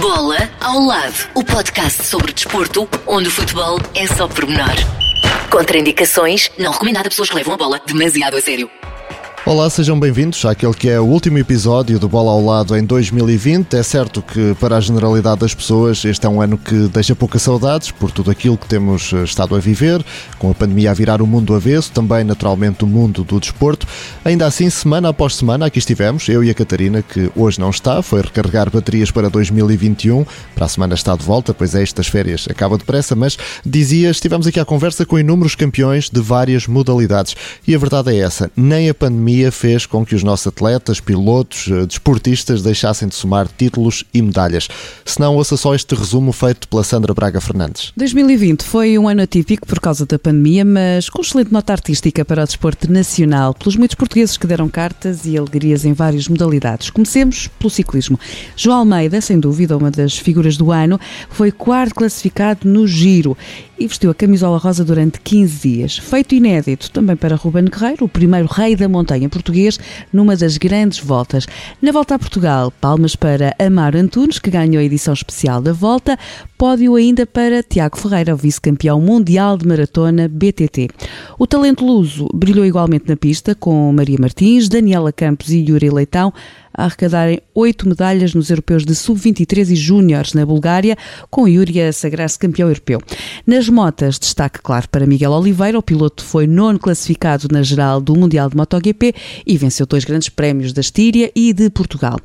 Bola ao Lado, o podcast sobre desporto, onde o futebol é só pormenor. Contraindicações, não recomendado a pessoas que levam a bola demasiado a sério. Olá, sejam bem-vindos àquele que é o último episódio do Bola ao Lado em 2020. É certo que para a generalidade das pessoas este é um ano que deixa poucas saudades por tudo aquilo que temos estado a viver, com a pandemia a virar o mundo avesso, também naturalmente o mundo do desporto. Ainda assim, semana após semana, aqui estivemos, eu e a Catarina, que hoje não está, foi recarregar baterias para 2021, para a semana está de volta, pois é, estas férias acaba depressa, mas dizia, estivemos aqui à conversa com inúmeros campeões de várias modalidades. E a verdade é essa, nem a pandemia fez com que os nossos atletas, pilotos, desportistas deixassem de somar títulos e medalhas. Se não, ouça só este resumo feito pela Sandra Braga Fernandes. 2020 foi um ano atípico por causa da pandemia, mas com excelente nota artística para o desporto nacional, pelos muitos portugueses que deram cartas e alegrias em várias modalidades. Comecemos pelo ciclismo. João Almeida, sem dúvida uma das figuras do ano, foi quarto classificado no giro e vestiu a camisola rosa durante 15 dias. Feito inédito também para Ruben Guerreiro, o primeiro rei da montanha português numa das grandes voltas. Na volta a Portugal, palmas para Amaro Antunes, que ganhou a edição especial da volta, pódio ainda para Tiago Ferreira, o vice-campeão mundial de maratona BTT. O talento luso brilhou igualmente na pista, com Maria Martins, Daniela Campos e Yuri Leitão a arrecadarem 8 medalhas nos europeus de sub-23 e júniores na Bulgária, com Yuri a sagrar-se campeão europeu. Nas motas, destaque claro para Miguel Oliveira, o piloto foi nono classificado na geral do Mundial de MotoGP e venceu 2 grandes prémios da Estíria e de Portugal.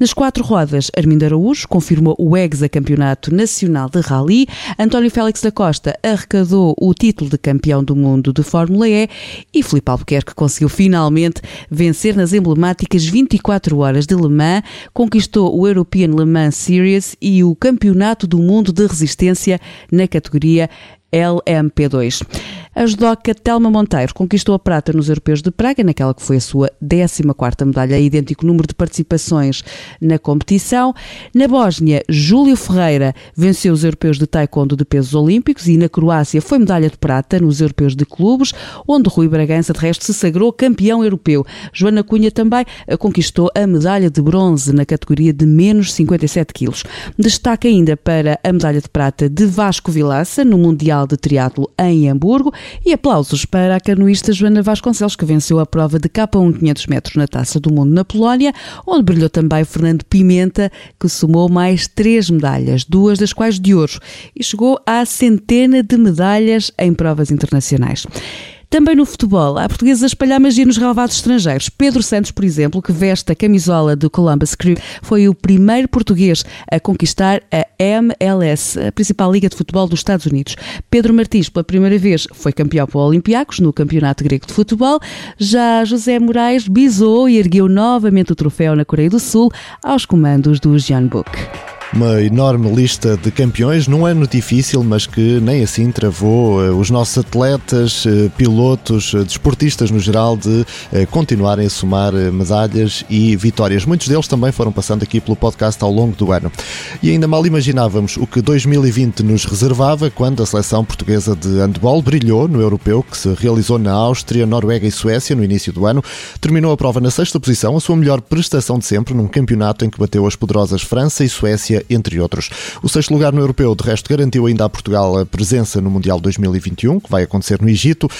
Nas 4 rodas, Armindo Araújo confirmou o ex-campeonato nacional de rally, António Félix da Costa arrecadou o título de campeão do mundo de Fórmula E e Filipe Albuquerque conseguiu finalmente vencer nas emblemáticas 24 horas de Le Mans, conquistou o European Le Mans Series e o Campeonato do Mundo de Resistência na categoria LMP2. A judoca Telma Monteiro conquistou a prata nos europeus de Praga, naquela que foi a sua 14ª medalha, a idêntico número de participações na competição. Na Bósnia, Júlia Ferreira venceu os europeus de taekwondo de pesos olímpicos e na Croácia foi medalha de prata nos europeus de clubes, onde Rui Bragança, de resto, se sagrou campeão europeu. Joana Cunha também conquistou a medalha de bronze na categoria de menos 57 quilos. Destaque ainda para a medalha de prata de Vasco Vilaça no Mundial de Triatlo em Hamburgo. E aplausos para a canoísta Joana Vasconcelos, que venceu a prova de K1 500 metros na Taça do Mundo na Polónia, onde brilhou também Fernando Pimenta, que somou mais 3 medalhas, 2 das quais de ouro, e chegou à centena de medalhas em provas internacionais. Também no futebol, há portugueses a espalhar magia nos relevados estrangeiros. Pedro Santos, por exemplo, que veste a camisola do Columbus Crew, foi o primeiro português a conquistar a MLS, a principal liga de futebol dos Estados Unidos. Pedro Martins, pela primeira vez, foi campeão para o Olympiacos no Campeonato Grego de Futebol. Já José Moraes bisou e ergueu novamente o troféu na Coreia do Sul aos comandos do Jeonbuk. Uma enorme lista de campeões num ano difícil, mas que nem assim travou os nossos atletas, pilotos, desportistas no geral, de continuarem a somar medalhas e vitórias. Muitos deles também foram passando aqui pelo podcast ao longo do ano. E ainda mal imaginávamos o que 2020 nos reservava quando a seleção portuguesa de handball brilhou no europeu, que se realizou na Áustria, Noruega e Suécia no início do ano. Terminou a prova na 6ª posição, a sua melhor prestação de sempre, num campeonato em que bateu as poderosas França e Suécia, entre outros. O 6º lugar no europeu, de resto, garantiu ainda a Portugal a presença no Mundial 2021, que vai acontecer no Egito,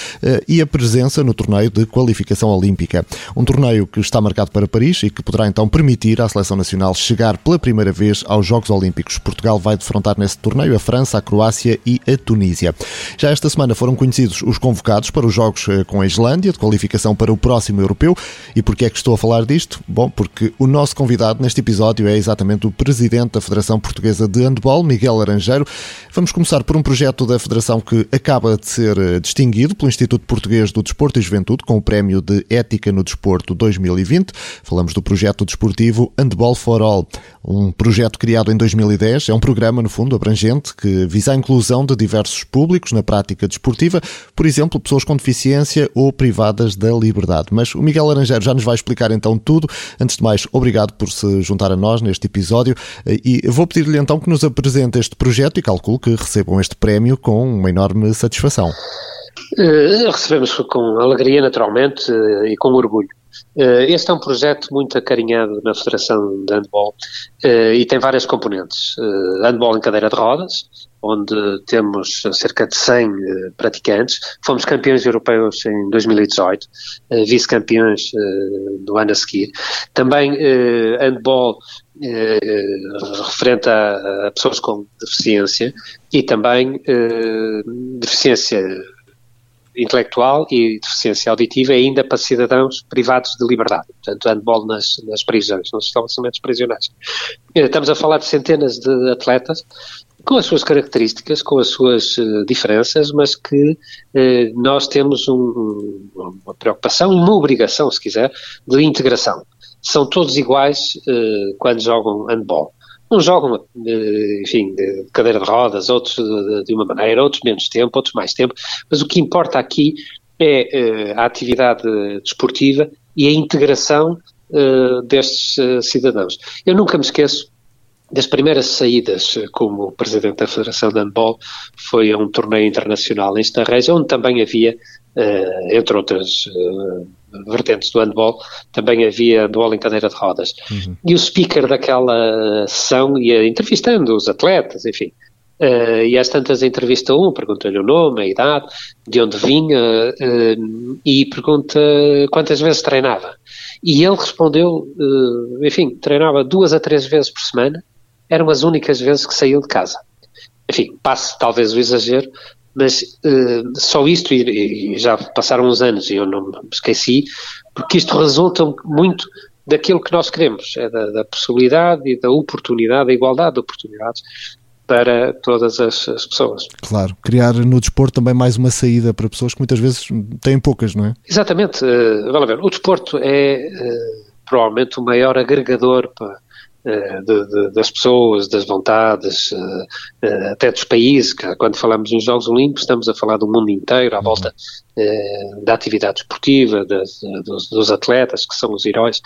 e a presença no torneio de qualificação olímpica. Um torneio que está marcado para Paris e que poderá então permitir à seleção nacional chegar pela primeira vez aos Jogos Olímpicos. Portugal vai defrontar nesse torneio a França, a Croácia e a Tunísia. Já esta semana foram conhecidos os convocados para os Jogos com a Islândia, de qualificação para o próximo europeu. E porquê é que estou a falar disto? Bom, porque o nosso convidado neste episódio é exatamente o presidente da Federação Portuguesa de Handball, Miguel Laranjeiro. Vamos começar por um projeto da Federação que acaba de ser distinguido pelo Instituto Português do Desporto e Juventude com o Prémio de Ética no Desporto 2020. Falamos do projeto desportivo Handball for All, um projeto criado em 2010. É um programa, no fundo, abrangente, que visa a inclusão de diversos públicos na prática desportiva, por exemplo, pessoas com deficiência ou privadas da liberdade. Mas o Miguel Laranjeiro já nos vai explicar então tudo. Antes de mais, obrigado por se juntar a nós neste episódio e vou pedir-lhe então que nos apresente este projeto e calculo que recebam este prémio com uma enorme satisfação. Recebemos com alegria, naturalmente, e com orgulho. Este é um projeto muito acarinhado na Federação de Handball e tem várias componentes. Handball em cadeira de rodas, onde temos cerca de 100 praticantes. Fomos campeões europeus em 2018, vice-campeões do ano a seguir. Também handball referente a pessoas com deficiência e também deficiência intelectual e deficiência auditiva, ainda para cidadãos privados de liberdade, portanto handball nas prisões, nos estabelecimentos prisionais. Estamos a falar de centenas de atletas, com as suas características, com as suas diferenças, mas que nós temos uma preocupação, uma obrigação, se quiser, de integração. São todos iguais quando jogam handball. Uns jogam, enfim, de cadeira de rodas, outros de uma maneira, outros menos tempo, outros mais tempo, mas o que importa aqui é a atividade desportiva e a integração destes cidadãos. Eu nunca me esqueço das primeiras saídas como presidente da Federação de Handball. Foi a um torneio internacional em Estarreja, onde também havia, entre outras vertentes do handball, também havia handball em cadeira de rodas. Uhum. E o speaker daquela sessão ia entrevistando os atletas, enfim, e às tantas entrevista pergunta-lhe o nome, a idade, de onde vinha, e pergunta quantas vezes treinava. E ele respondeu, enfim, treinava 2 a 3 vezes por semana, eram as únicas vezes que saiu de casa. Enfim, passe talvez o exagero, mas só isto, e já passaram uns anos e eu não me esqueci, porque isto resulta muito daquilo que nós queremos, é da possibilidade e da oportunidade, da igualdade de oportunidades para todas as pessoas. Claro, criar no desporto também mais uma saída para pessoas que muitas vezes têm poucas, não é? Exatamente, vale a ver, o desporto é provavelmente o maior agregador das pessoas, das vontades, até dos países. Quando falamos nos Jogos Olímpicos estamos a falar do mundo inteiro, à volta da atividade esportiva, dos atletas que são os heróis,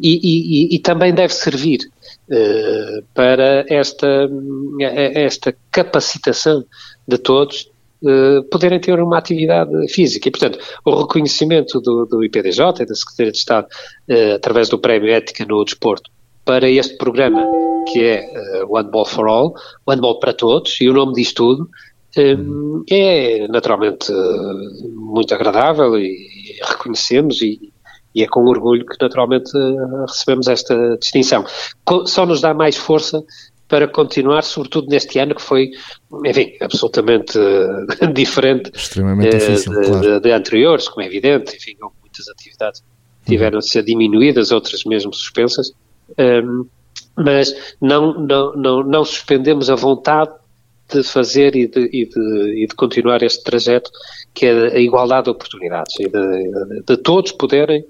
e também deve servir para esta capacitação de todos poderem ter uma atividade física. E, portanto, o reconhecimento do IPDJ e da Secretaria de Estado, através do Prémio Ética no Desporto, para este programa que é o Handball for All, o handball para todos, e o nome diz tudo, é naturalmente muito agradável e reconhecemos, e é com orgulho que naturalmente recebemos esta distinção. Só nos dá mais força para continuar, sobretudo neste ano que foi, enfim, absolutamente diferente, extremamente difícil, claro, de anteriores, como é evidente. Enfim, muitas atividades tiveram-se diminuídas, outras mesmo suspensas, mas não suspendemos a vontade de fazer e de continuar este trajeto, que é a igualdade de oportunidades e de todos poderem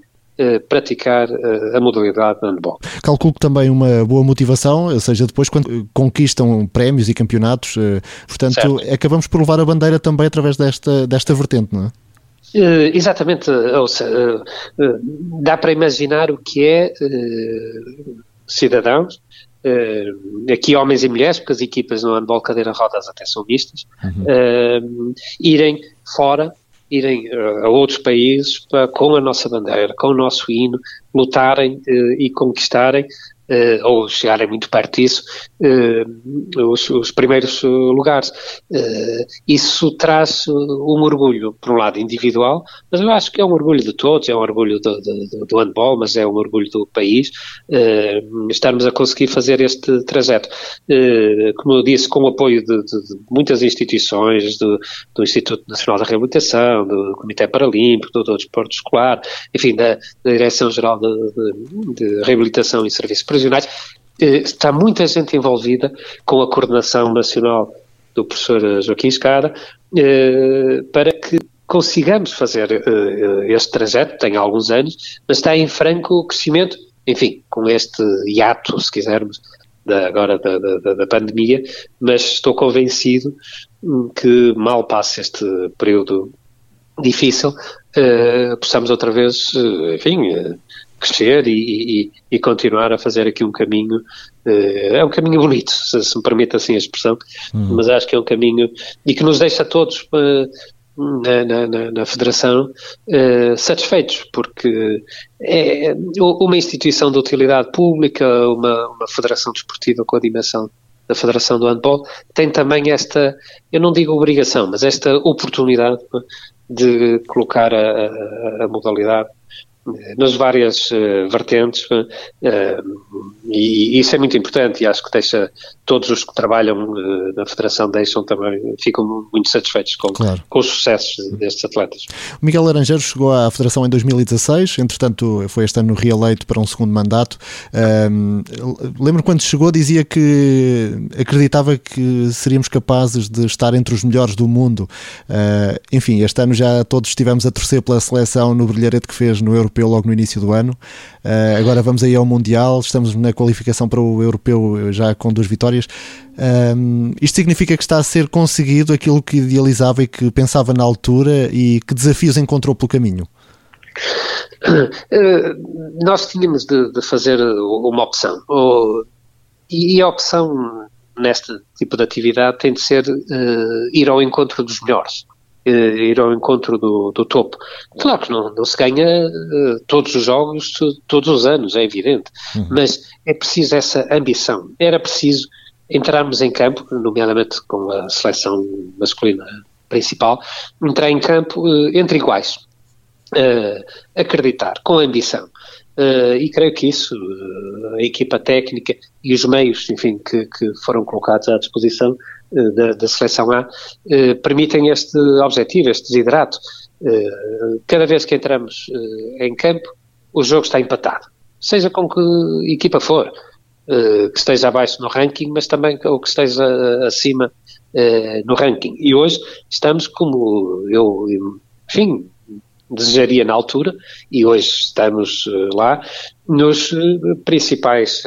praticar a modalidade de handball. Calculo que também uma boa motivação, ou seja, depois quando conquistam prémios e campeonatos, portanto, certo, acabamos por levar a bandeira também através desta vertente, não é? Exatamente, ouça, dá para imaginar o que é cidadãos, aqui homens e mulheres, porque as equipas no handball cadeira-rodas até são mistas, irem fora, irem a outros países com a nossa bandeira, com o nosso hino, lutarem e conquistarem, ou chegarem muito perto disso, os primeiros lugares. Isso traz um orgulho, por um lado individual, mas eu acho que é um orgulho de todos, é um orgulho do handball, mas é um orgulho do país, estarmos a conseguir fazer este trajeto. Como eu disse, com o apoio de muitas instituições, do Instituto Nacional da Reabilitação, do Comité Paralímpico, do Desporto Escolar, enfim, da Direção-Geral de Reabilitação e Serviços Prisionais. Está muita gente envolvida com a coordenação nacional do professor Joaquim Escada, para que consigamos fazer este trajeto. Tem alguns anos, mas está em franco crescimento, enfim, com este hiato, se quisermos, agora da pandemia, mas estou convencido que mal passe este período difícil, possamos outra vez, enfim, crescer e continuar a fazer aqui um caminho. É um caminho bonito, se me permite assim a expressão, mas acho que é um caminho e que nos deixa todos na Federação satisfeitos, porque é uma instituição de utilidade pública, uma federação desportiva com a dimensão da Federação do Handball, tem também esta, eu não digo obrigação, mas esta oportunidade de colocar a modalidade nas várias vertentes, e isso é muito importante, e acho que deixa todos os que trabalham na Federação também ficam muito satisfeitos com os sucessos destes atletas. O Miguel Laranjeiro chegou à Federação em 2016, entretanto foi este ano reeleito para um segundo mandato. Lembro quando chegou dizia que acreditava que seríamos capazes de estar entre os melhores do mundo. Enfim, este ano já todos estivemos a torcer pela seleção no brilharete que fez no Europeu logo no início do ano. Agora vamos aí ao Mundial, estamos na qualificação para o Europeu já com 2 vitórias. Isto significa que está a ser conseguido aquilo que idealizava e que pensava na altura, e que desafios encontrou pelo caminho? Nós tínhamos de fazer uma opção, e a opção neste tipo de atividade tem de ser ir ao encontro dos melhores, ir ao encontro do topo. Claro que não se ganha todos os jogos, todos os anos, é evidente, mas é preciso essa ambição. Era preciso entrarmos em campo, nomeadamente com a seleção masculina principal, entrar em campo entre iguais, acreditar, com ambição. E creio que isso, a equipa técnica e os meios, enfim, que foram colocados à disposição da seleção A, permitem este objetivo, este desidrato. Cada vez que entramos em campo, o jogo está empatado, seja com que equipa for, que esteja abaixo no ranking, mas também ou que esteja acima no ranking. E hoje estamos, como eu, enfim, desejaria na altura, e hoje estamos lá, nas principais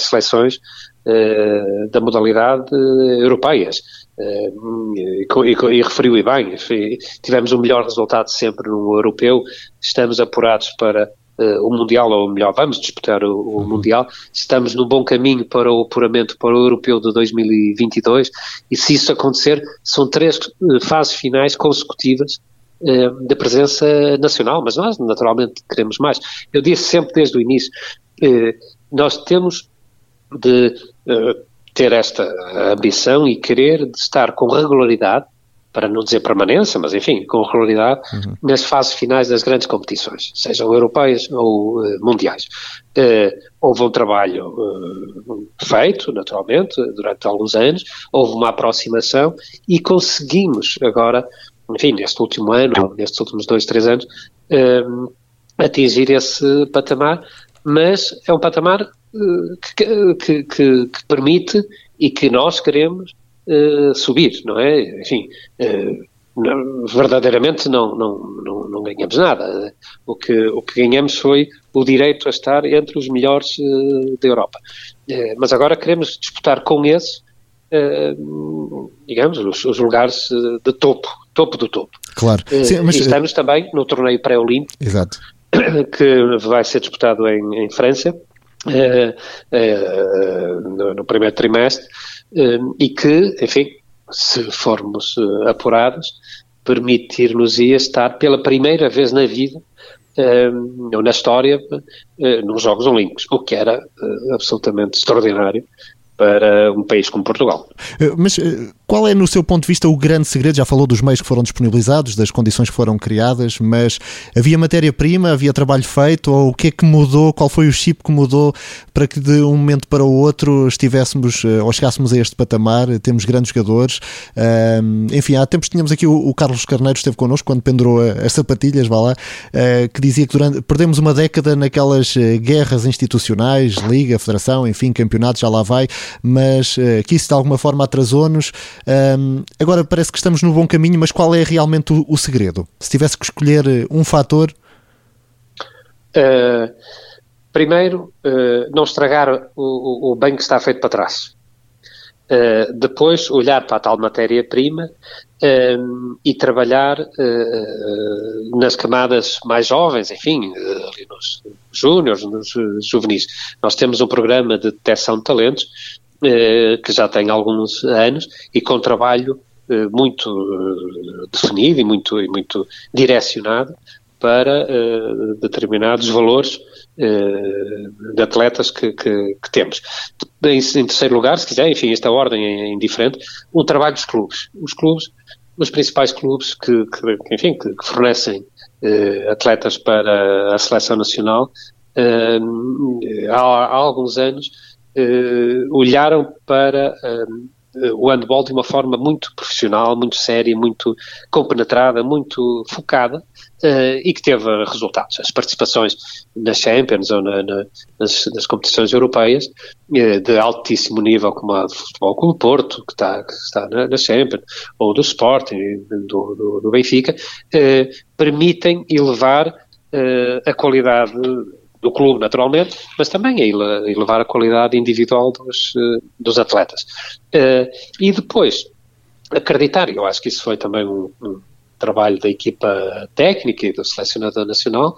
seleções da modalidade europeias, e referiu-o bem, tivemos o melhor resultado sempre no Europeu, estamos apurados para o Mundial, ou melhor, vamos disputar o Mundial, estamos no bom caminho para o apuramento para o Europeu de 2022, e se isso acontecer, são 3 fases finais consecutivas da presença nacional, mas nós naturalmente queremos mais. Eu disse sempre desde o início, nós temos de ter esta ambição e querer de estar com regularidade, para não dizer permanência, mas enfim, com regularidade nas fases finais das grandes competições, sejam europeias ou mundiais. Houve um trabalho feito, naturalmente, durante alguns anos, houve uma aproximação e conseguimos agora, enfim, neste último ano, nestes últimos 2, 3 anos, atingir esse patamar, mas é um patamar que permite e que nós queremos subir, não é? Enfim, verdadeiramente não ganhamos nada. O que ganhamos foi o direito a estar entre os melhores da Europa. Mas agora queremos disputar com esses, digamos, os lugares de topo do topo. Claro. Sim, mas... Estamos também no torneio pré-olímpico, exato, que vai ser disputado em França, no primeiro trimestre, e que, enfim, se formos apurados, permitir-nos-ia estar pela primeira vez na vida, ou na história, nos Jogos Olímpicos, o que era absolutamente extraordinário para um país como Portugal. Mas qual é, no seu ponto de vista, o grande segredo? Já falou dos meios que foram disponibilizados, das condições que foram criadas, mas havia matéria-prima, havia trabalho feito, ou o que é que mudou, qual foi o chip que mudou para que de um momento para o outro estivéssemos, ou chegássemos a este patamar? Temos grandes jogadores, enfim, há tempos tínhamos aqui o Carlos Carneiro, esteve connosco quando pendurou as sapatilhas, vá lá, que dizia que perdemos uma década naquelas guerras institucionais, Liga, Federação, enfim, campeonato, já lá vai, mas que isso de alguma forma atrasou-nos. Agora parece que estamos no bom caminho, mas qual é realmente o segredo? Se tivesse que escolher um fator... Primeiro, não estragar o bem que está feito para trás. Depois, olhar para a tal matéria-prima e trabalhar nas camadas mais jovens, enfim, ali nos júniores, nos juvenis. Nós temos um programa de detecção de talentos que já tem alguns anos e com trabalho muito definido e muito direcionado para determinados valores de atletas que temos. Em terceiro lugar, se quiser, enfim, esta ordem é indiferente, o trabalho dos clubes. Os principais clubes que fornecem atletas para a seleção nacional, há alguns anos, olharam para o handball de uma forma muito profissional, muito séria, muito compenetrada, muito focada, e que teve resultados. As participações nas Champions ou nas competições europeias de altíssimo nível, como a do Futebol Clube Porto, que está na Champions, ou do Sporting, do Benfica, permitem elevar a qualidade do clube, naturalmente, mas também a elevar a qualidade individual dos atletas. E depois, acreditar, eu acho que isso foi também um trabalho da equipa técnica e do selecionador nacional,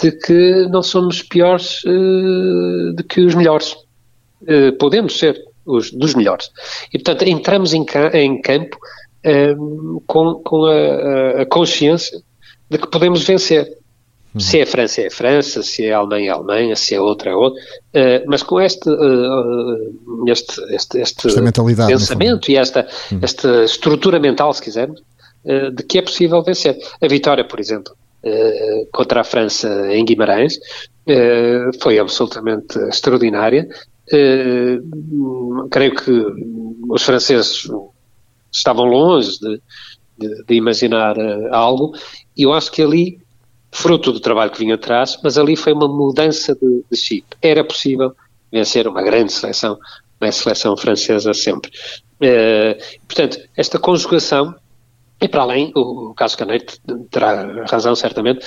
de que não somos piores do que os melhores. Podemos ser dos melhores. E, portanto, entramos em campo com a consciência de que podemos vencer. Se é a França, é a França, se é a Alemanha, é a Alemanha, se é outra, é outra. Mas com este pensamento e esta estrutura mental, se quisermos, de que é possível vencer. A vitória, por exemplo, contra a França em Guimarães, foi absolutamente extraordinária. Creio que os franceses estavam longe de imaginar algo, e eu acho que ali, fruto do trabalho que vinha atrás, mas ali foi uma mudança de chip. Era possível vencer uma grande seleção, uma seleção francesa sempre. Portanto, esta conjugação, e para além, o Carlos Carneiro terá razão certamente,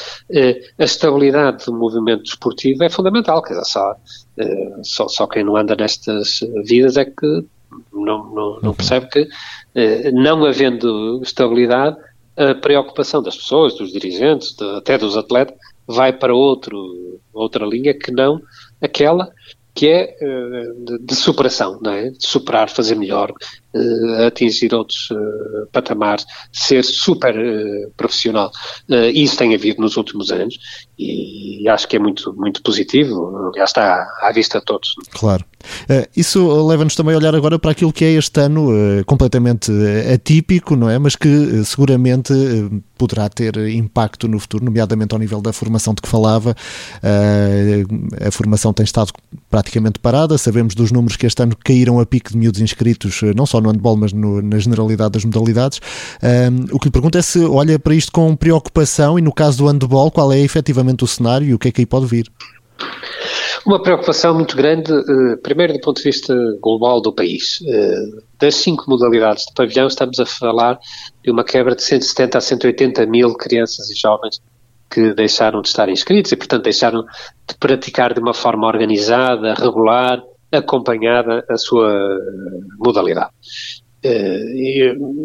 a estabilidade do movimento desportivo é fundamental, quer dizer, só quem não anda nestas vidas é que não percebe que, não havendo estabilidade, a preocupação das pessoas, dos dirigentes, até dos atletas, vai para outra linha que não aquela que é de superação, não é? De superar, fazer melhor, atingir outros patamares, ser super profissional. Isso tem havido nos últimos anos e acho que é muito, muito positivo, já está à vista de todos. Claro. Isso leva-nos também a olhar agora para aquilo que é este ano completamente atípico, não é? Mas que seguramente poderá ter impacto no futuro, nomeadamente ao nível da formação de que falava. A formação tem estado praticamente parada, sabemos dos números que este ano caíram a pique de miúdos inscritos, não só no handball, mas na generalidade das modalidades. O que lhe pergunto é se olha para isto com preocupação e, no caso do handball, qual é efetivamente o cenário e o que é que aí pode vir? Uma preocupação muito grande, primeiro do ponto de vista global do país. Das 5 modalidades de pavilhão, estamos a falar de uma quebra de 170 a 180 mil crianças e jovens que deixaram de estar inscritos e, portanto, deixaram de praticar de uma forma organizada, regular, acompanhada a sua modalidade.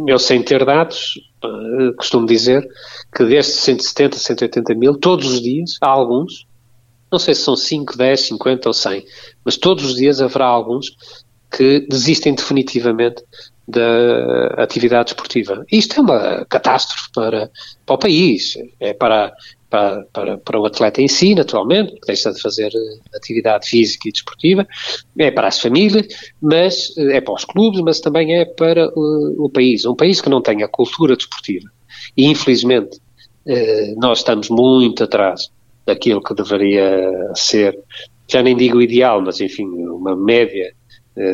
Eu, sem ter dados, costumo dizer que destes 170 a 180 mil, todos os dias, há alguns, não sei se são 5, 10, 50 ou 100, mas todos os dias haverá alguns que desistem definitivamente da atividade esportiva. Isto é uma catástrofe para o país, é para o atleta em si, naturalmente, que deixa de fazer atividade física e desportiva, é para as famílias, mas é para os clubes, mas também é para o país. Um país que não tem a cultura desportiva e, infelizmente, nós estamos muito atrás daquilo que deveria ser, já nem digo ideal, mas enfim, uma média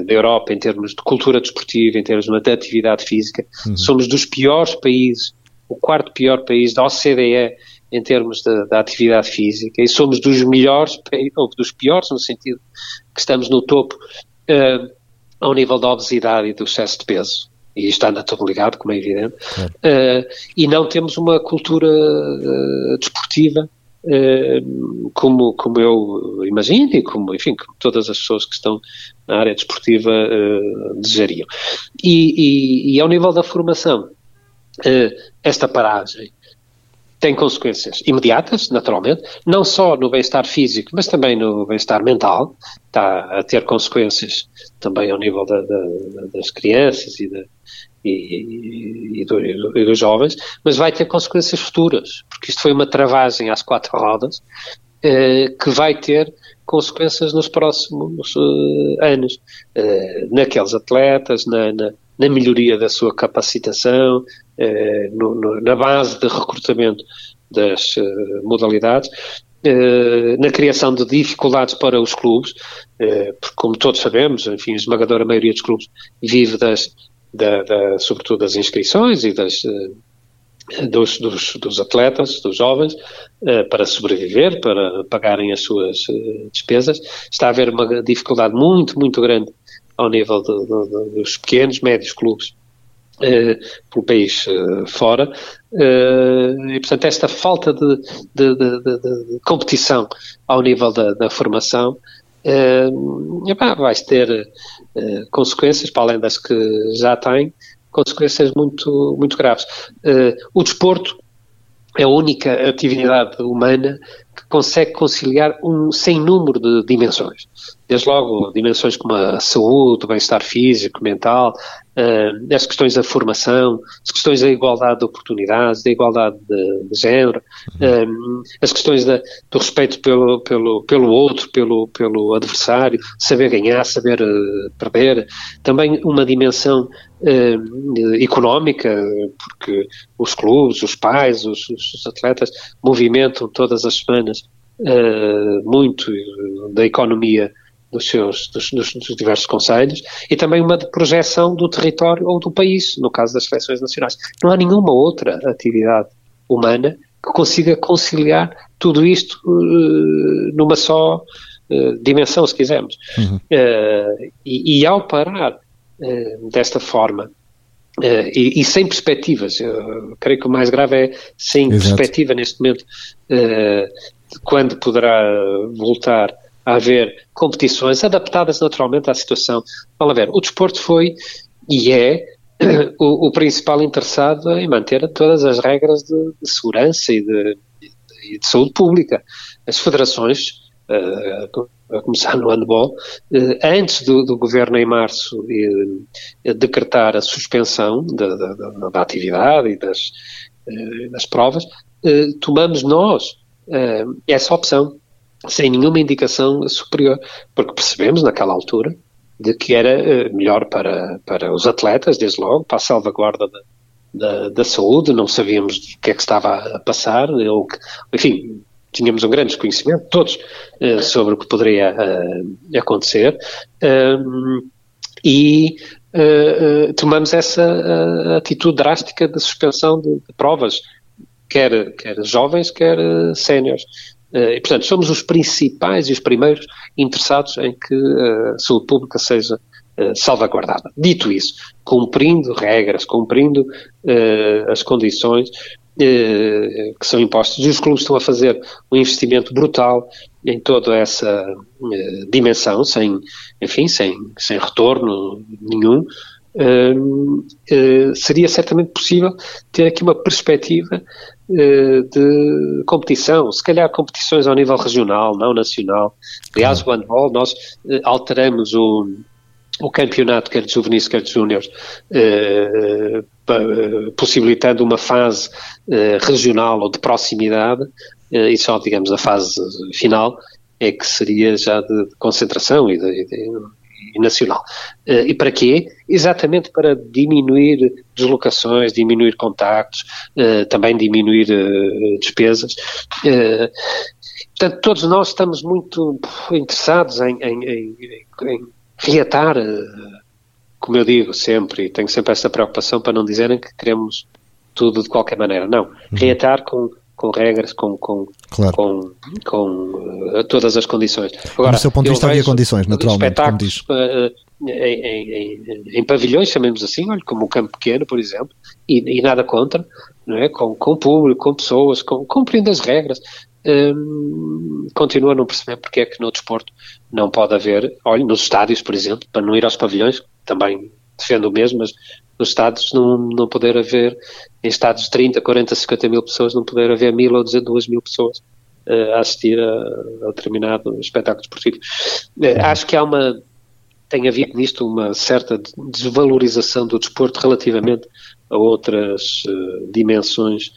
da Europa em termos de cultura desportiva, em termos de atividade física. Somos dos piores países, o 4º pior país da OCDE em termos da atividade física, e somos dos melhores, ou dos piores no sentido que estamos no topo ao nível da obesidade e do excesso de peso. E está tudo ligado, como é evidente, e não temos uma cultura desportiva como eu imagino e como todas as pessoas que estão na área desportiva desejariam. E ao nível da formação, esta paragem tem consequências imediatas, naturalmente, não só no bem-estar físico, mas também no bem-estar mental. Está a ter consequências também ao nível das crianças e dos jovens, mas vai ter consequências futuras, porque isto foi uma travagem às quatro rodas, que vai ter consequências nos próximos anos, naqueles atletas, na melhoria da sua capacitação, na base de recrutamento das modalidades, na criação de dificuldades para os clubes, porque, como todos sabemos, enfim, a esmagadora maioria dos clubes vive sobretudo das inscrições e dos atletas, dos jovens, para sobreviver, para pagarem as suas despesas. Está a haver uma dificuldade muito, muito grande ao nível dos pequenos, médios clubes pelo país fora, e portanto esta falta de competição ao nível da formação vai ter consequências, para além das que já tem, consequências muito, muito graves. O desporto é a única atividade humana que consegue conciliar um sem número de dimensões. Desde logo, dimensões como a saúde, o bem-estar físico, mental, as questões da formação, as questões da igualdade de oportunidades, da igualdade de género, as questões do respeito pelo outro, pelo adversário, saber ganhar, saber perder. Também uma dimensão económica, porque os clubes, os pais, os atletas movimentam todas as semanas muito da economia dos diversos concelhos, e também uma de projeção do território ou do país, no caso das seleções nacionais. Não há nenhuma outra atividade humana que consiga conciliar tudo isto numa só dimensão, se quisermos. Uhum. E ao parar desta forma, e sem perspectivas, eu creio que o mais grave é sem perspectiva neste momento, de quando poderá voltar a haver competições adaptadas naturalmente à situação. Vamos ver, o desporto foi e é o principal interessado em manter todas as regras de segurança e de saúde pública. As federações, a começar no handball, antes do governo em março decretar a suspensão da atividade e das provas, tomamos nós essa opção, sem nenhuma indicação superior, porque percebemos naquela altura de que era melhor para os atletas, desde logo, para a salvaguarda da saúde. Não sabíamos o que é que estava a passar, enfim, tínhamos um grande desconhecimento, todos, sobre o que poderia acontecer, e tomamos essa atitude drástica de suspensão de provas, quer jovens, quer séniores. E, portanto, somos os principais e os primeiros interessados em que a saúde pública seja salvaguardada. Dito isso, cumprindo regras, cumprindo as condições que são impostas, e os clubes estão a fazer um investimento brutal em toda essa dimensão, sem retorno nenhum. Seria certamente possível ter aqui uma perspectiva de competição, se calhar competições ao nível regional, não nacional. Aliás, o handball, nós alteramos o campeonato, quer de juvenis, quer de júniores, possibilitando uma fase regional ou de proximidade, e só, digamos, a fase final é que seria já de concentração e nacional. E para quê? Exatamente para diminuir deslocações, diminuir contactos, também diminuir despesas. Portanto, todos nós estamos muito interessados em reatar, como eu digo sempre, e tenho sempre esta preocupação para não dizerem que queremos tudo de qualquer maneira. Não, reatar com regras, claro, com todas as condições. Agora, do seu ponto de vista, havia condições, naturalmente, espetáculos em pavilhões, chamemos assim, olha, como o Campo Pequeno, por exemplo, e nada contra, não é? Com público, com pessoas, cumprindo as regras. Continuo a não perceber porque é que no desporto não pode haver, olha, nos estádios, por exemplo, para não ir aos pavilhões, também defendo o mesmo, mas nos estádios não poder haver, em estádios de 30, 40, 50 mil pessoas, não poder haver 1.000 ou 2 mil pessoas a assistir a determinado espetáculo desportivo. Acho que tem havido nisto uma certa desvalorização do desporto relativamente a outras dimensões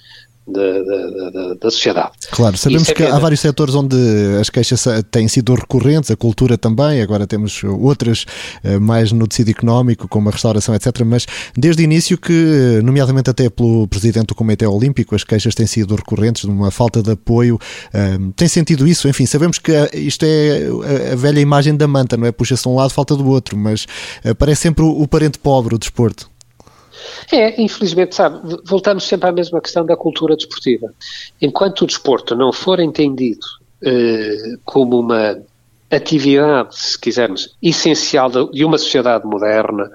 da sociedade. Claro, sabemos que há vários setores onde as queixas têm sido recorrentes, a cultura também, agora temos outras mais no tecido económico, como a restauração, etc., mas desde o início que, nomeadamente até pelo Presidente do Comité Olímpico, as queixas têm sido recorrentes de uma falta de apoio. Tem sentido isso? Enfim, sabemos que isto é a velha imagem da manta, não é? Puxa-se de um lado, falta do outro, mas parece sempre o parente pobre, o desporto. Infelizmente, sabe, voltamos sempre à mesma questão da cultura desportiva. Enquanto o desporto não for entendido como uma atividade, se quisermos, essencial de uma sociedade moderna,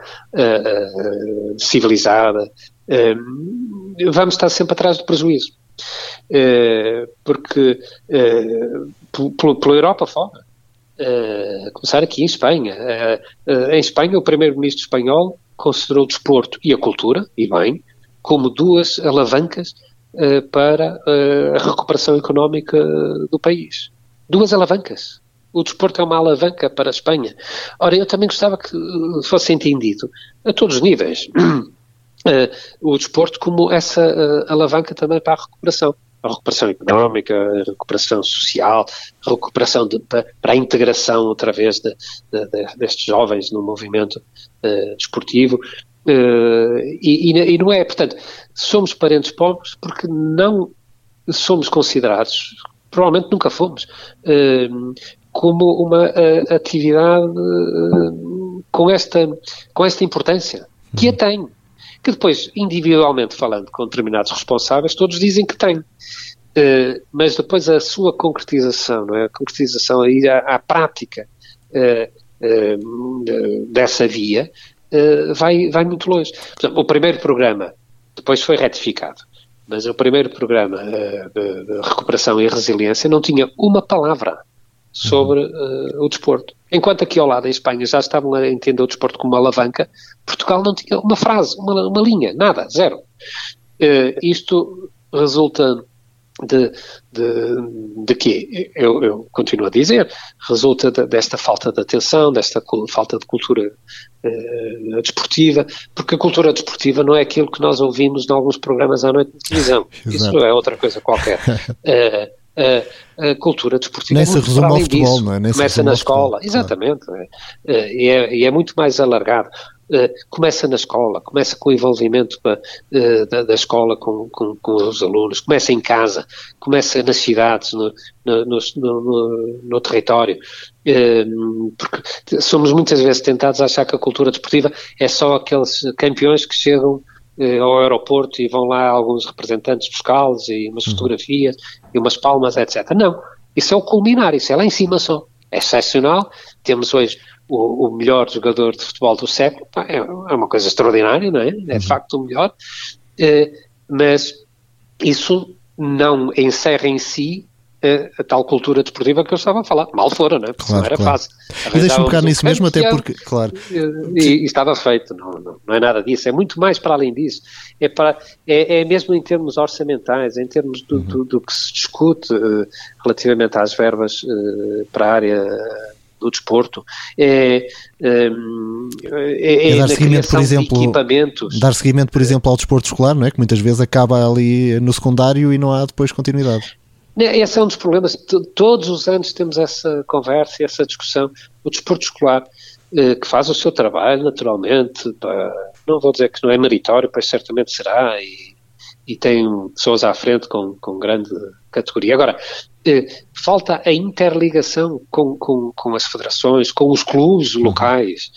civilizada, vamos estar sempre atrás do prejuízo. Porque pela Europa fora, a começar aqui em Espanha, em Espanha o primeiro-ministro espanhol considerou o desporto e a cultura, e bem, como duas alavancas para a recuperação económica do país. Duas alavancas. O desporto é uma alavanca para a Espanha. Ora, eu também gostava que fosse entendido, a todos os níveis, o desporto como essa alavanca também para a recuperação económica, a recuperação social, a recuperação para a integração através destes jovens no movimento desportivo, e não é, portanto, somos parentes pobres porque não somos considerados, provavelmente nunca fomos, como uma atividade com esta importância, que a tem. Que depois, individualmente falando com determinados responsáveis, todos dizem que têm. Mas depois a sua concretização, não é? A concretização aí à prática dessa via vai muito longe. Portanto, o primeiro programa, depois foi retificado, mas o primeiro programa de recuperação e resiliência não tinha uma palavra sobre o desporto. Enquanto aqui ao lado, em Espanha, já estavam a entender o desporto como uma alavanca, Portugal não tinha uma frase, uma linha, nada, zero. Isto resulta de quê? Eu continuo a dizer, resulta desta falta de atenção, desta falta de cultura desportiva, porque a cultura desportiva não é aquilo que nós ouvimos em alguns programas à noite de televisão. Isso não é outra coisa qualquer. A cultura desportiva nem se resume ao futebol, não é? Nem começa na escola, exatamente, não é? E é muito mais alargado. Começa na escola, começa com o envolvimento da escola com os alunos, começa em casa, começa nas cidades, no território, porque somos muitas vezes tentados a achar que a cultura desportiva é só aqueles campeões que chegam ao aeroporto e vão lá alguns representantes buscá-los e umas fotografias e umas palmas, etc. Não, isso é o culminar, isso é lá em cima só. É excepcional, temos hoje o melhor jogador de futebol do século, é uma coisa extraordinária, não é? É de facto o melhor, mas isso não encerra em si a tal cultura desportiva que eu estava a falar. Mal fora, não é? Porque claro, não era fácil. E deixa-me um bocado nisso mesmo, até porque, claro. E estava feito, não é nada disso, é muito mais para além disso. É mesmo em termos orçamentais, em termos do que se discute relativamente às verbas para a área do desporto, é dar seguimento, por exemplo, equipamentos. Dar seguimento, por exemplo, ao desporto escolar, não é? Que muitas vezes acaba ali no secundário e não há depois continuidade. Esse é um dos problemas, todos os anos temos essa conversa e essa discussão. O desporto escolar, que faz o seu trabalho naturalmente, não vou dizer que não é meritório, pois certamente será, e tem pessoas à frente com grande categoria. Agora, falta a interligação com as federações, com os clubes locais.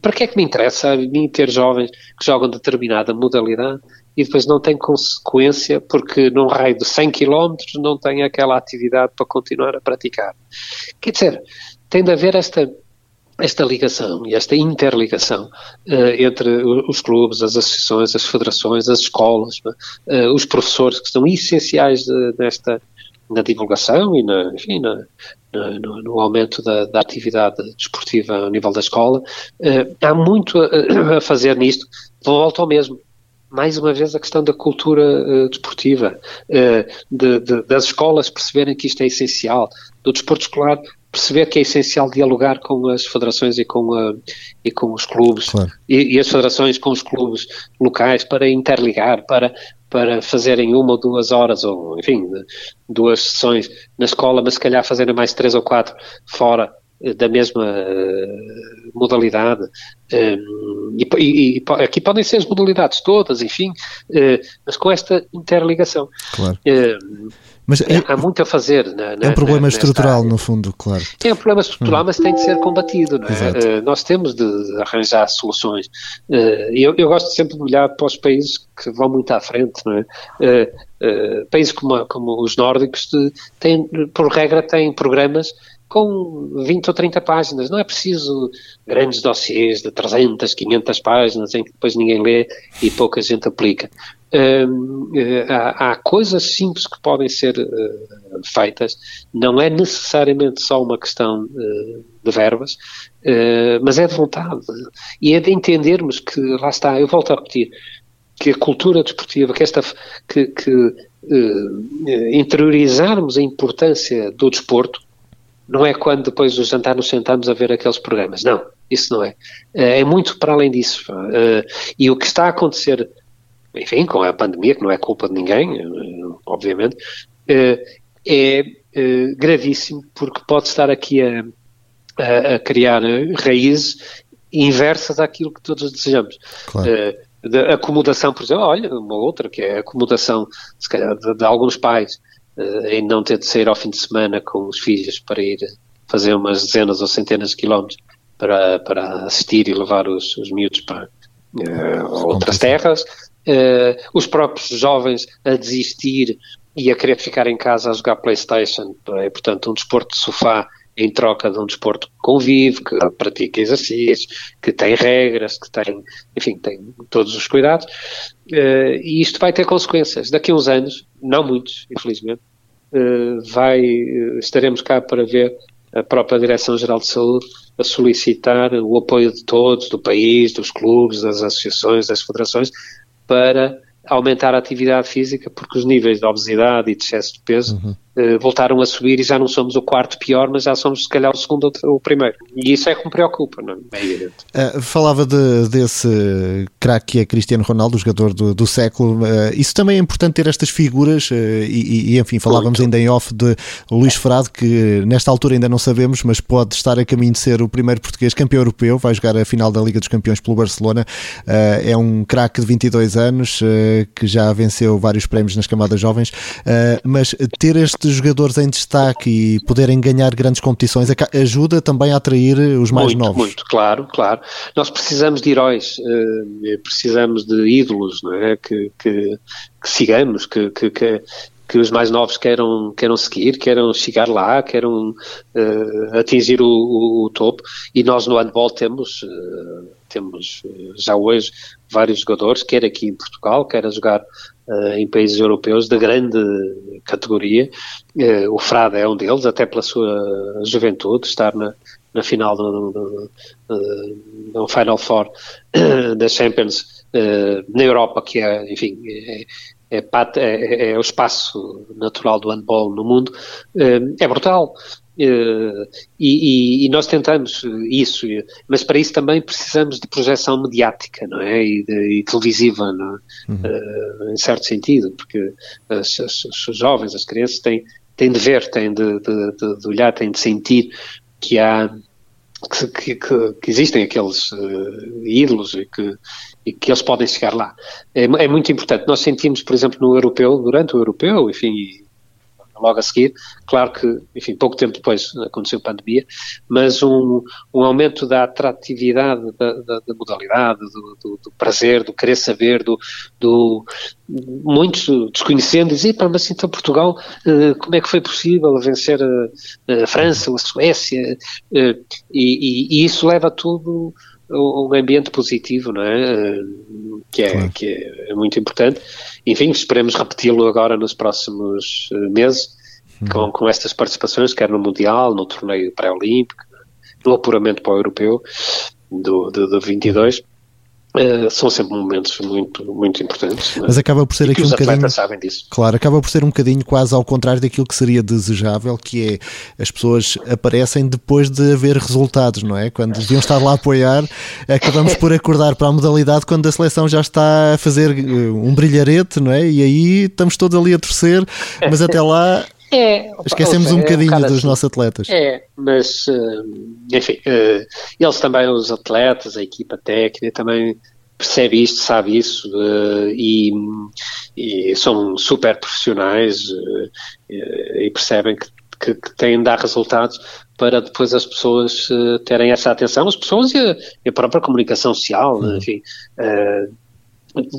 Para que é que me interessa a mim ter jovens que jogam determinada modalidade e depois não tem consequência porque num raio de 100 km não tem aquela atividade para continuar a praticar? Quer dizer, tem de haver esta ligação e esta interligação entre os clubes, as associações, as federações, as escolas, os professores, que são essenciais nesta na divulgação e na, enfim, no aumento da atividade desportiva ao nível da escola. Há muito a fazer nisto, volto ao mesmo. Mais uma vez a questão da cultura desportiva, das escolas perceberem que isto é essencial, do desporto escolar perceber que é essencial dialogar com as federações e com os clubes, claro. e as federações com os clubes locais para interligar, para fazerem uma ou duas horas, ou enfim, duas sessões na escola, mas se calhar fazerem mais 3 ou 4 fora da mesma modalidade, e aqui podem ser as modalidades todas, enfim, mas com esta interligação. Claro. Mas há muito a fazer. É um problema estrutural, no fundo, claro. É um problema estrutural, mas tem de ser combatido, não é? Nós temos de arranjar soluções. Eu gosto sempre de olhar para os países que vão muito à frente, não é? Países como os nórdicos têm, por regra, têm programas com 20 ou 30 páginas, não é preciso grandes dossiês de 300, 500 páginas em que depois ninguém lê e pouca gente aplica. Há coisas simples que podem ser feitas, não é necessariamente só uma questão de verbas, mas é de vontade e é de entendermos que, lá está, eu volto a repetir, que a cultura desportiva, interiorizarmos a importância do desporto. Não é quando depois do jantar nos sentamos a ver aqueles programas, não, isso não é. É muito para além disso. E o que está a acontecer, enfim, com a pandemia, que não é culpa de ninguém, obviamente, é gravíssimo, porque pode estar aqui a criar raízes inversas àquilo que todos desejamos. Claro. Da acomodação, por exemplo, olha, uma outra, que é a acomodação, se calhar, de alguns pais, em não ter de sair ao fim de semana com os filhos para ir fazer umas dezenas ou centenas de quilómetros para assistir e levar os miúdos para outras terras, os próprios jovens a desistir e a querer ficar em casa a jogar PlayStation, é, portanto, um desporto de sofá em troca de um desporto que convive, que pratica exercícios, que tem regras, que tem, enfim, tem todos os cuidados, e isto vai ter consequências. Daqui a uns anos, não muitos, infelizmente, estaremos cá para ver a própria Direção-Geral de Saúde a solicitar o apoio de todos, do país, dos clubes, das associações, das federações, para aumentar a atividade física, porque os níveis de obesidade e de excesso de peso voltaram a subir e já não somos o quarto pior, mas já somos se calhar o segundo ou o primeiro. E isso é que me preocupa, não é? É evidente. Falava desse craque que é Cristiano Ronaldo, jogador do século. Isso também é importante ter estas figuras enfim, falávamos muito. Ainda em off de Luís Frade, que nesta altura ainda não sabemos, mas pode estar a caminho de ser o primeiro português campeão europeu, vai jogar a final da Liga dos Campeões pelo Barcelona. É um craque de 22 anos, que já venceu vários prémios nas camadas jovens, mas ter estes jogadores em destaque e poderem ganhar grandes competições ajuda também a atrair os mais novos. Muito, claro. Nós precisamos de heróis, precisamos de ídolos, não é? que sigamos, que os mais novos queiram seguir, queiram chegar lá, queiram atingir o topo, e nós no handball temos já hoje vários jogadores, quer aqui em Portugal, quer a jogar em países europeus de grande categoria. O Frade é um deles, até pela sua juventude, estar na final do Final Four da Champions na Europa, que é, enfim, é o espaço natural do handball no mundo, é brutal. E nós tentamos isso, mas para isso também precisamos de projeção mediática, não é? E televisiva, não é? Em certo sentido, porque os jovens, as crianças têm de ver, têm de olhar, têm de sentir que há que existem aqueles ídolos e que eles podem chegar lá. É muito importante. Nós sentimos, por exemplo, durante o europeu, enfim, logo a seguir, claro que, enfim, pouco tempo depois aconteceu a pandemia, mas um aumento da atratividade da modalidade, do prazer, do querer saber, muitos desconhecendo dizem, mas então Portugal, como é que foi possível vencer a França, a Suécia, e isso leva a tudo um ambiente positivo, não é? Que é muito importante. Enfim, esperemos repeti-lo agora nos próximos meses com estas participações, quer no Mundial, no torneio pré-olímpico, no apuramento para o europeu de 22, são sempre momentos muito, muito importantes. Mas acaba por ser aqui um bocadinho, sabem disso. Claro, acaba por ser um bocadinho quase ao contrário daquilo que seria desejável, que é as pessoas aparecem depois de haver resultados, não é? Quando deviam estar lá a apoiar, acabamos por acordar para a modalidade quando a seleção já está a fazer um brilharete, não é? E aí estamos todos ali a torcer, mas até lá esquecemos um bocadinho dos nossos atletas. Mas enfim, eles também, os atletas, a equipa técnica também percebe isto, sabe isso, e são super profissionais e percebem que têm de dar resultados para depois as pessoas terem essa atenção, as pessoas e a própria comunicação social, enfim.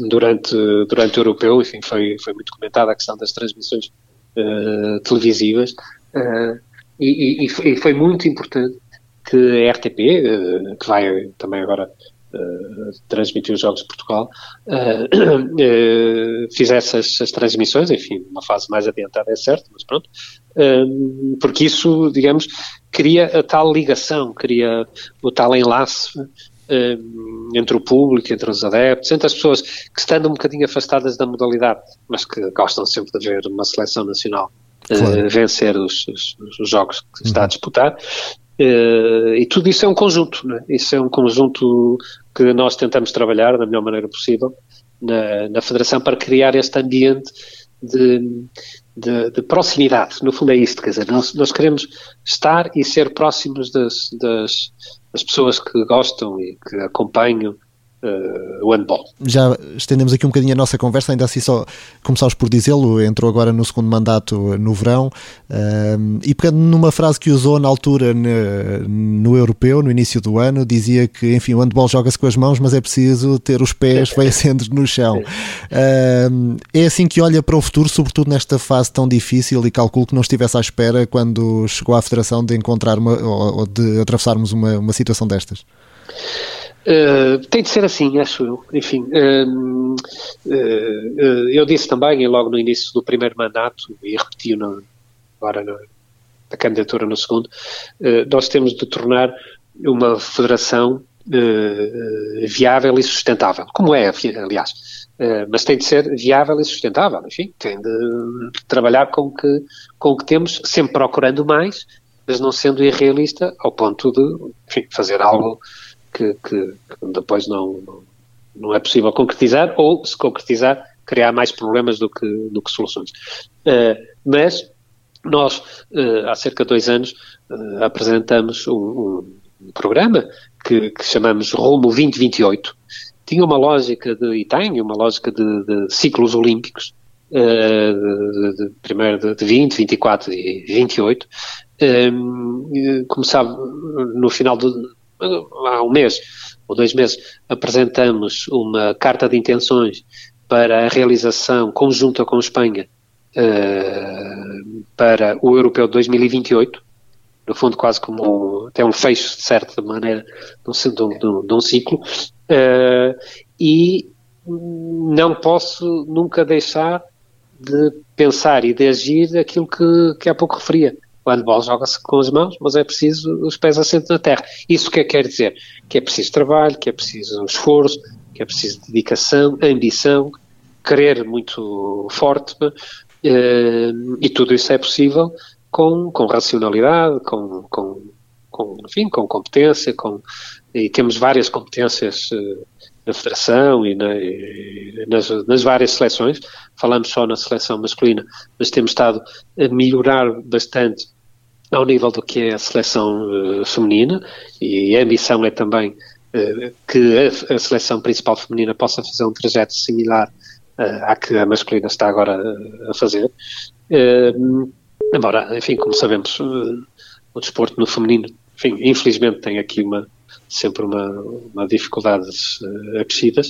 Durante o europeu, enfim, foi muito comentada a questão das transmissões televisivas, e foi muito importante que a RTP, que vai também agora transmitir os Jogos de Portugal, fizesse as transmissões, enfim, uma fase mais adiantada, é certo, mas pronto, porque isso, digamos, cria a tal ligação, cria o tal enlace entre o público, entre os adeptos, entre as pessoas que, estando um bocadinho afastadas da modalidade, mas que gostam sempre de ver uma seleção nacional vencer os jogos que está a disputar, e tudo isso é um conjunto, né? Isso é um conjunto que nós tentamos trabalhar da melhor maneira possível na Federação para criar este ambiente de proximidade. No fundo é isto, quer dizer, nós queremos estar e ser próximos das pessoas que gostam e que acompanham o handball. Já estendemos aqui um bocadinho a nossa conversa, ainda assim só começámos por dizê-lo, entrou agora no segundo mandato no verão, e pegando numa frase que usou na altura no europeu, no início do ano, dizia que, enfim, o handball joga-se com as mãos, mas é preciso ter os pés bem assentos no chão. É assim que olha para o futuro, sobretudo nesta fase tão difícil, e calculo que não estivesse à espera quando chegou à Federação de encontrar ou de atravessarmos uma situação destas. Tem de ser assim, acho eu. Enfim, eu disse também, e logo no início do primeiro mandato, e repeti agora na candidatura no segundo, nós temos de tornar uma federação viável e sustentável, como é, aliás, mas tem de ser viável e sustentável. Enfim, tem de trabalhar com o que temos, sempre procurando mais, mas não sendo irrealista ao ponto de, enfim, fazer algo que depois não é possível concretizar, ou, se concretizar, criar mais problemas do que soluções. Mas nós, há cerca de 2 anos, apresentamos um programa que chamamos Rumo 2028. Tinha uma lógica de ciclos olímpicos, primeiro de 20, 24 e 28, começava no final do... Há um mês ou 2 meses apresentamos uma carta de intenções para a realização conjunta com a Espanha para o Europeu de 2028, no fundo quase como até um fecho, de certa maneira, de um ciclo, e não posso nunca deixar de pensar e de agir aquilo que há pouco referia. O handball joga-se com as mãos, mas é preciso os pés assentos na terra. Isso que quer dizer? Que é preciso trabalho, que é preciso esforço, que é preciso dedicação, ambição, querer muito forte, e tudo isso é possível com racionalidade, enfim, com competência, e temos várias competências na Federação e nas várias seleções. Falamos só na seleção masculina, mas temos estado a melhorar bastante ao nível do que é a seleção feminina, e a ambição é também que a seleção principal feminina possa fazer um trajeto similar à que a masculina está agora a fazer. Embora, enfim, como sabemos, o desporto no feminino, enfim, infelizmente tem aqui sempre uma dificuldades acrescidas,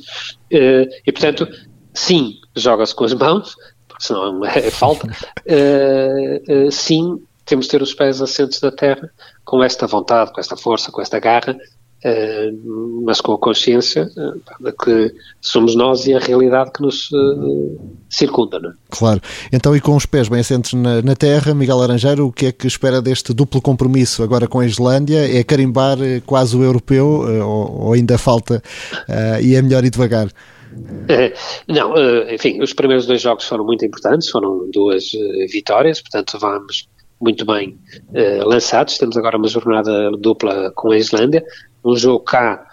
e portanto, sim, joga-se com as mãos, porque senão é falta, sim, temos de ter os pés assentos na terra, com esta vontade, com esta força, com esta garra, mas com a consciência de que somos nós e a realidade que nos circunda, não é? Claro. Então, e com os pés bem assentes na terra, Miguel Laranjeiro, o que é que espera deste duplo compromisso agora com a Islândia? É carimbar quase o europeu, ou ainda falta e é melhor ir devagar? Não, enfim, os primeiros dois jogos foram muito importantes, foram duas vitórias, portanto vamos muito bem lançados. Temos agora uma jornada dupla com a Islândia, um jogo cá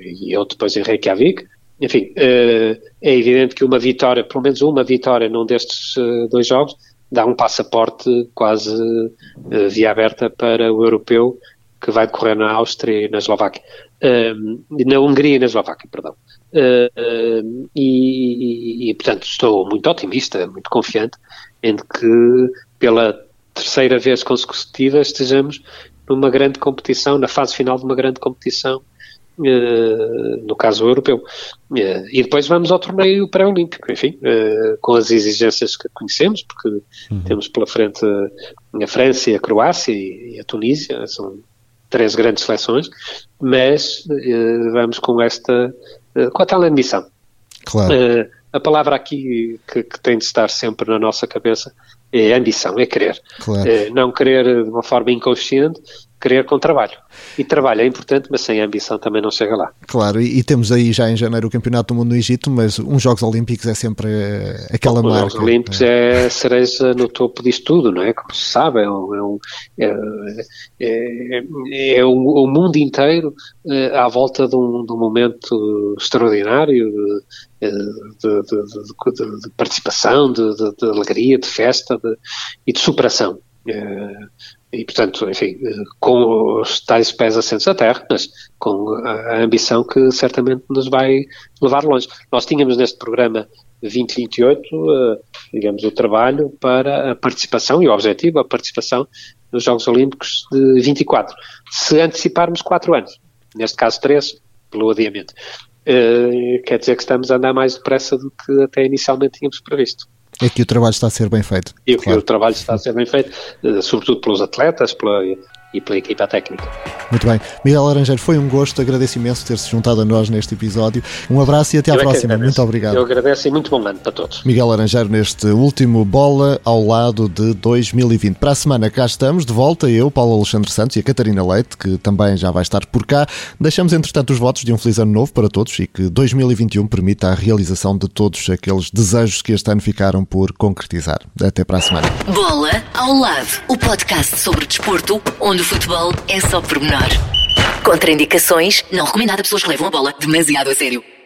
e outro depois em Reykjavik. Enfim, é evidente que uma vitória, pelo menos uma vitória num destes dois jogos, dá um passaporte quase via aberta para o europeu que vai decorrer na Áustria e na Eslováquia, na Hungria e na Eslováquia, perdão. Portanto, estou muito otimista, muito confiante em que pela terceira vez consecutiva estejamos numa grande competição, na fase final de uma grande competição, no caso europeu. E depois vamos ao torneio pré-olímpico, enfim, com as exigências que conhecemos, porque temos pela frente a França, a Croácia e a Tunísia, são três grandes seleções, mas vamos com a tal ambição. Claro. A palavra aqui que tem de estar sempre na nossa cabeça é ambição, é querer. Claro. Não querer de uma forma inconsciente, querer com trabalho. E trabalho é importante, mas sem ambição também não chega lá. Claro, e temos aí já em janeiro o Campeonato do Mundo no Egito, mas uns Jogos Olímpicos é sempre aquela marca. Os Jogos Olímpicos é cereja no topo disto tudo, não é? Como se sabe, o mundo inteiro à volta de um momento extraordinário de participação, de alegria, de festa e de superação. E, portanto, enfim, com os tais pés assentos à terra, mas com a ambição que certamente nos vai levar longe. Nós tínhamos neste programa 2028, digamos, o trabalho para a participação e o objetivo, a participação nos Jogos Olímpicos de 24. Se anteciparmos 4 anos, neste caso 3, pelo adiamento, quer dizer que estamos a andar mais depressa do que até inicialmente tínhamos previsto. É que o trabalho está a ser bem feito. E claro, que o trabalho está a ser bem feito, sobretudo pelos atletas e pela equipa técnica. Muito bem. Miguel Laranjeiro, foi um gosto, agradeço imenso ter-se juntado a nós neste episódio. Um abraço e até à próxima. Muito obrigado. Eu agradeço e muito bom ano para todos. Miguel Laranjeiro neste último Bola ao Lado de 2020. Para a semana cá estamos, de volta eu, Paulo Alexandre Santos e a Catarina Leite, que também já vai estar por cá. Deixamos entretanto os votos de um feliz ano novo para todos e que 2021 permita a realização de todos aqueles desejos que este ano ficaram por concretizar. Até para a semana. Bola ao Lado, o podcast sobre desporto, onde o futebol é só pormenor. Contraindicações, não recomendado a pessoas que levam a bola demasiado a sério.